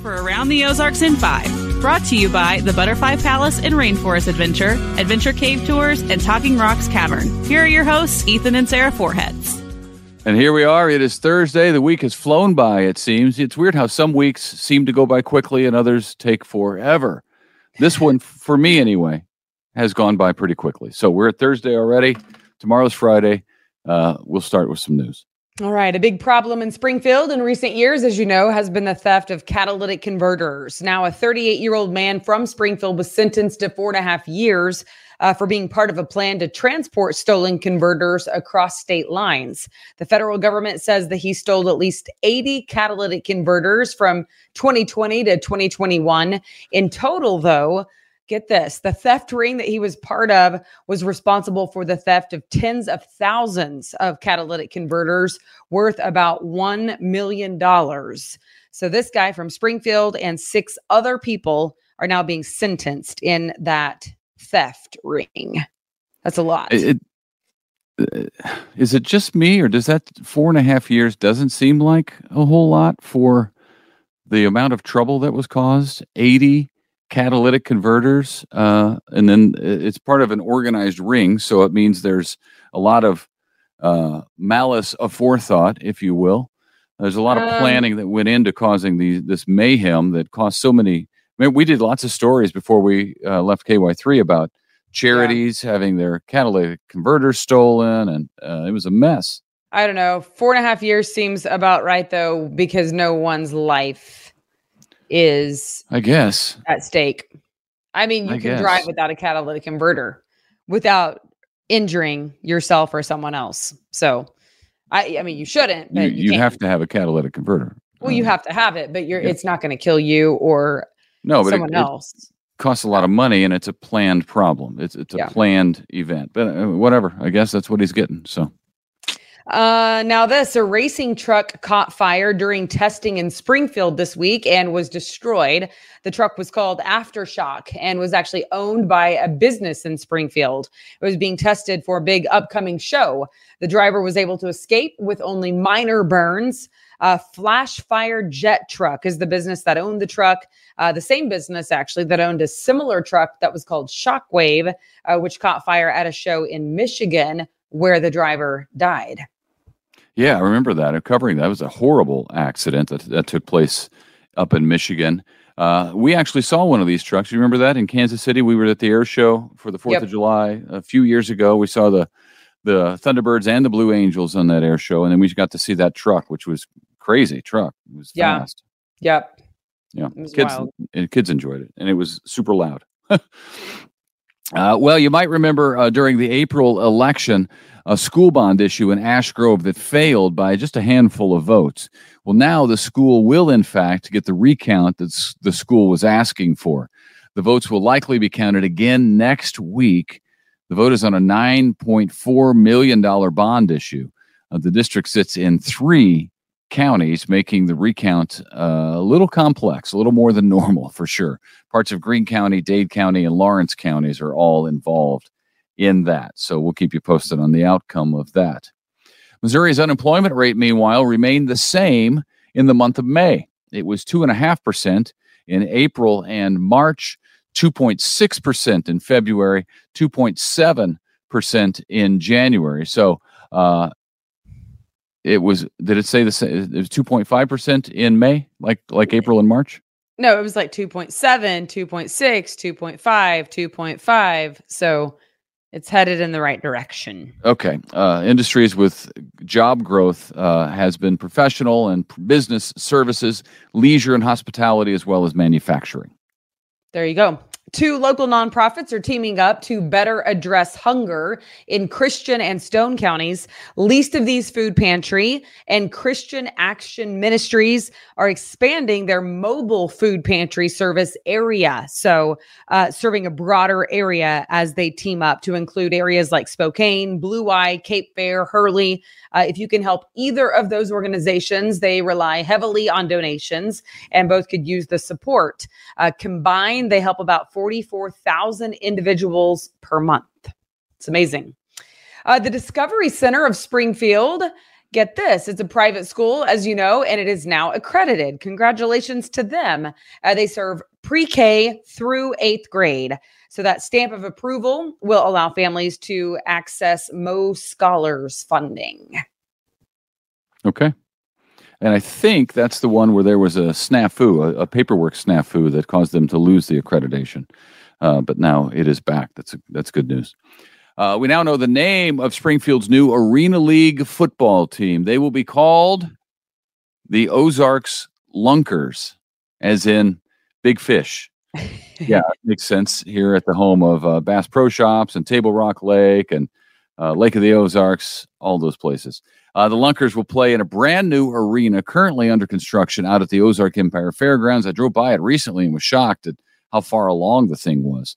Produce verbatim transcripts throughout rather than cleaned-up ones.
For Around the Ozarks in five, brought to you by the Butterfly Palace and Rainforest Adventure, Adventure Cave Tours, and Talking Rocks Cavern. Here are your hosts, Ethan and Sarah Foreheads. And here we are. It is Thursday. The week has flown by, it seems. It's weird how some weeks seem to go by quickly and others take forever. This one, for me anyway, has gone by pretty quickly. So we're at Thursday already. Tomorrow's Friday. Uh, we'll start with some news. All right. A big problem in Springfield in recent years, as you know, has been the theft of catalytic converters. Now, a thirty-eight-year-old man from Springfield was sentenced to four and a half years Uh, for being part of a plan to transport stolen converters across state lines. The federal government says that he stole at least eighty catalytic converters from twenty twenty to twenty twenty-one. In total, though, get this, the theft ring that he was part of was responsible for the theft of tens of thousands of catalytic converters worth about one million dollars. So this guy from Springfield and six other people are now being sentenced in that theft ring. That's a lot. It, it, is it just me, or does that four and a half years doesn't seem like a whole lot for the amount of trouble that was caused? eighty catalytic converters, uh, and then it's part of an organized ring, so it means there's a lot of uh, malice aforethought, if you will. There's a lot of um, planning that went into causing these, this mayhem that caused so many. I mean, we did lots of stories before we uh, left K Y three about charities yeah. having their catalytic converters stolen, and uh, it was a mess. I don't know. Four and a half years seems about right, though, because no one's life is, I guess, at stake. I mean, you I can guess. drive without a catalytic converter without injuring yourself or someone else. So, I, I mean, you shouldn't. But you you, you have to have a catalytic converter. Well, um, you have to have it, but you're yeah. it's not going to kill you or No, but it, it costs a lot of money, and it's a planned problem. It's it's a yeah. planned event. But uh, whatever, I guess that's what he's getting. So, uh, now this a racing truck caught fire during testing in Springfield this week and was destroyed. The truck was called Aftershock and was actually owned by a business in Springfield. It was being tested for a big upcoming show. The driver was able to escape with only minor burns. Uh, Flash Fire Jet Truck is the business that owned the truck. Uh, the same business, actually, that owned a similar truck that was called Shockwave, uh, which caught fire at a show in Michigan where the driver died. Yeah, I remember that. I'm covering that. It was a horrible accident that, that took place up in Michigan. Uh, we actually saw one of these trucks. You remember that in Kansas City? We were at the air show for the fourth yep. of July a few years ago. We saw the the Thunderbirds and the Blue Angels on that air show, and then we got to see that truck, which was crazy truck. It was yeah. fast. Yep. Yeah. Kids wild. kids enjoyed it, and it was super loud. uh, well, you might remember uh, during the April election, a school bond issue in Ash Grove that failed by just a handful of votes. Well, now the school will, in fact, get the recount that the school was asking for. The votes will likely be counted again next week. The vote is on a nine point four million dollars bond issue. Uh, the district sits in three counties, making the recount uh, a little complex, a little more than normal for sure. Parts of Greene County, Dade County, and Lawrence counties are all involved in that. So we'll keep you posted on the outcome of that. Missouri's unemployment rate, meanwhile, remained the same in the month of May. It was two point five percent in April and March, two point six percent in February, two point seven percent in January. So, uh, It was, did it say the same? It was two point five percent in May, like like April and March? No, it was like two point seven, two point six, two point five, two point five. So it's headed in the right direction. Okay. Uh, industries with job growth uh, has been professional and business services, leisure and hospitality, as well as manufacturing. There you go. Two local nonprofits are teaming up to better address hunger in Christian and Stone counties. Least of These Food Pantry and Christian Action Ministries are expanding their mobile food pantry service area. So uh, serving a broader area as they team up to include areas like Spokane, Blue Eye, Cape Fair, Hurley. Uh, if you can help either of those organizations, they rely heavily on donations and both could use the support. Uh, combined, they help about forty-four thousand individuals per month. It's amazing. Uh, the Discovery Center of Springfield Get this, it's a private school, as you know, and it is now accredited. Congratulations to them. Uh, they serve pre-K through eighth grade. So that stamp of approval will allow families to access MoS Scholars funding. Okay. And I think that's the one where there was a snafu, a, a paperwork snafu that caused them to lose the accreditation. Uh, but now it is back. That's a, that's good news. Uh, we now know the name of Springfield's new Arena League football team. They will be called the Ozarks Lunkers, as in big fish. Yeah, it makes sense here at the home of uh, Bass Pro Shops and Table Rock Lake and uh, Lake of the Ozarks, all those places. Uh, the Lunkers will play in a brand new arena currently under construction out at the Ozark Empire Fairgrounds. I drove by it recently and was shocked at how far along the thing was.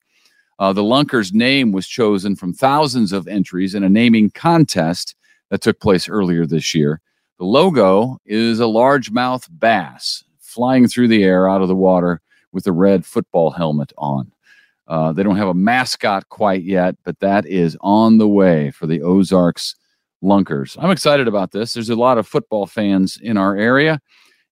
Uh, the Lunkers' name was chosen from thousands of entries in a naming contest that took place earlier this year. The logo is a largemouth bass flying through the air out of the water with a red football helmet on. Uh, they don't have a mascot quite yet, but that is on the way for the Ozarks Lunkers. I'm excited about this. There's a lot of football fans in our area,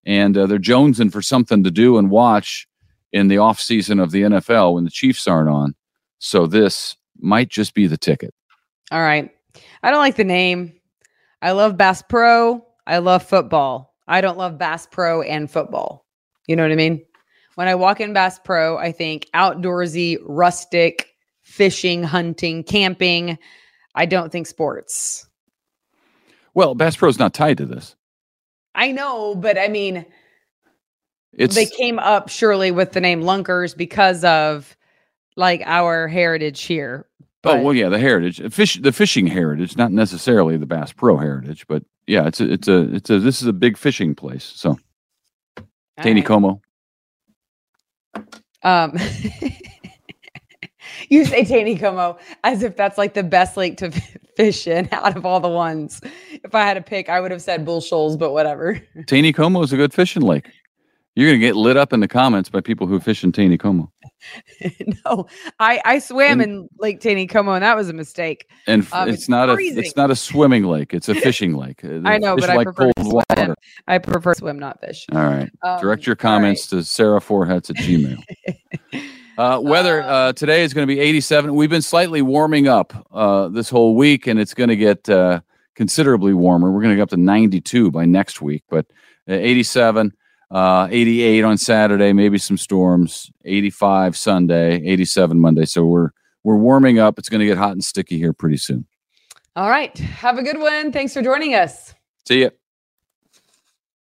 and uh, they're jonesing for something to do and watch in the offseason of the N F L when the Chiefs aren't on. So this might just be the ticket. All right. I don't like the name. I love Bass Pro. I love football. I don't love Bass Pro and football. You know what I mean? When I walk in Bass Pro, I think outdoorsy, rustic, fishing, hunting, camping. I don't think sports. Well, Bass Pro's not tied to this. I know, but I mean, it's, they came up surely with the name Lunkers because of like our heritage here. But, oh well, yeah, the heritage, fish, the fishing heritage, not necessarily the Bass Pro heritage, but yeah, it's a, it's a, it's a, this is a big fishing place. So, Taneycomo. Um, you say Taneycomo as if that's like the best lake to fish in out of all the ones. If I had to pick, I would have said Bull Shoals, but whatever. Taneycomo is a good fishing lake. You're going to get lit up in the comments by people who fish in Taneycomo. No, I, I swam and, in Lake Taneycomo, and that was a mistake. And um, it's, it's not freezing. a it's not a swimming lake. It's a fishing lake. I know, but I like prefer cold water. I prefer swim, not fish. All right. Um, Direct your comments right. to Sarah Foreheads at Gmail. uh, weather uh, today is going to be eighty-seven. We've been slightly warming up uh, this whole week, and it's going to get uh, considerably warmer. We're going to get up to ninety-two by next week, but uh, eighty-seven. Uh, eighty-eight on Saturday, maybe some storms, eighty-five Sunday, eighty-seven Monday. So we're, we're warming up. It's going to get hot and sticky here pretty soon. All right. Have a good one. Thanks for joining us. See ya.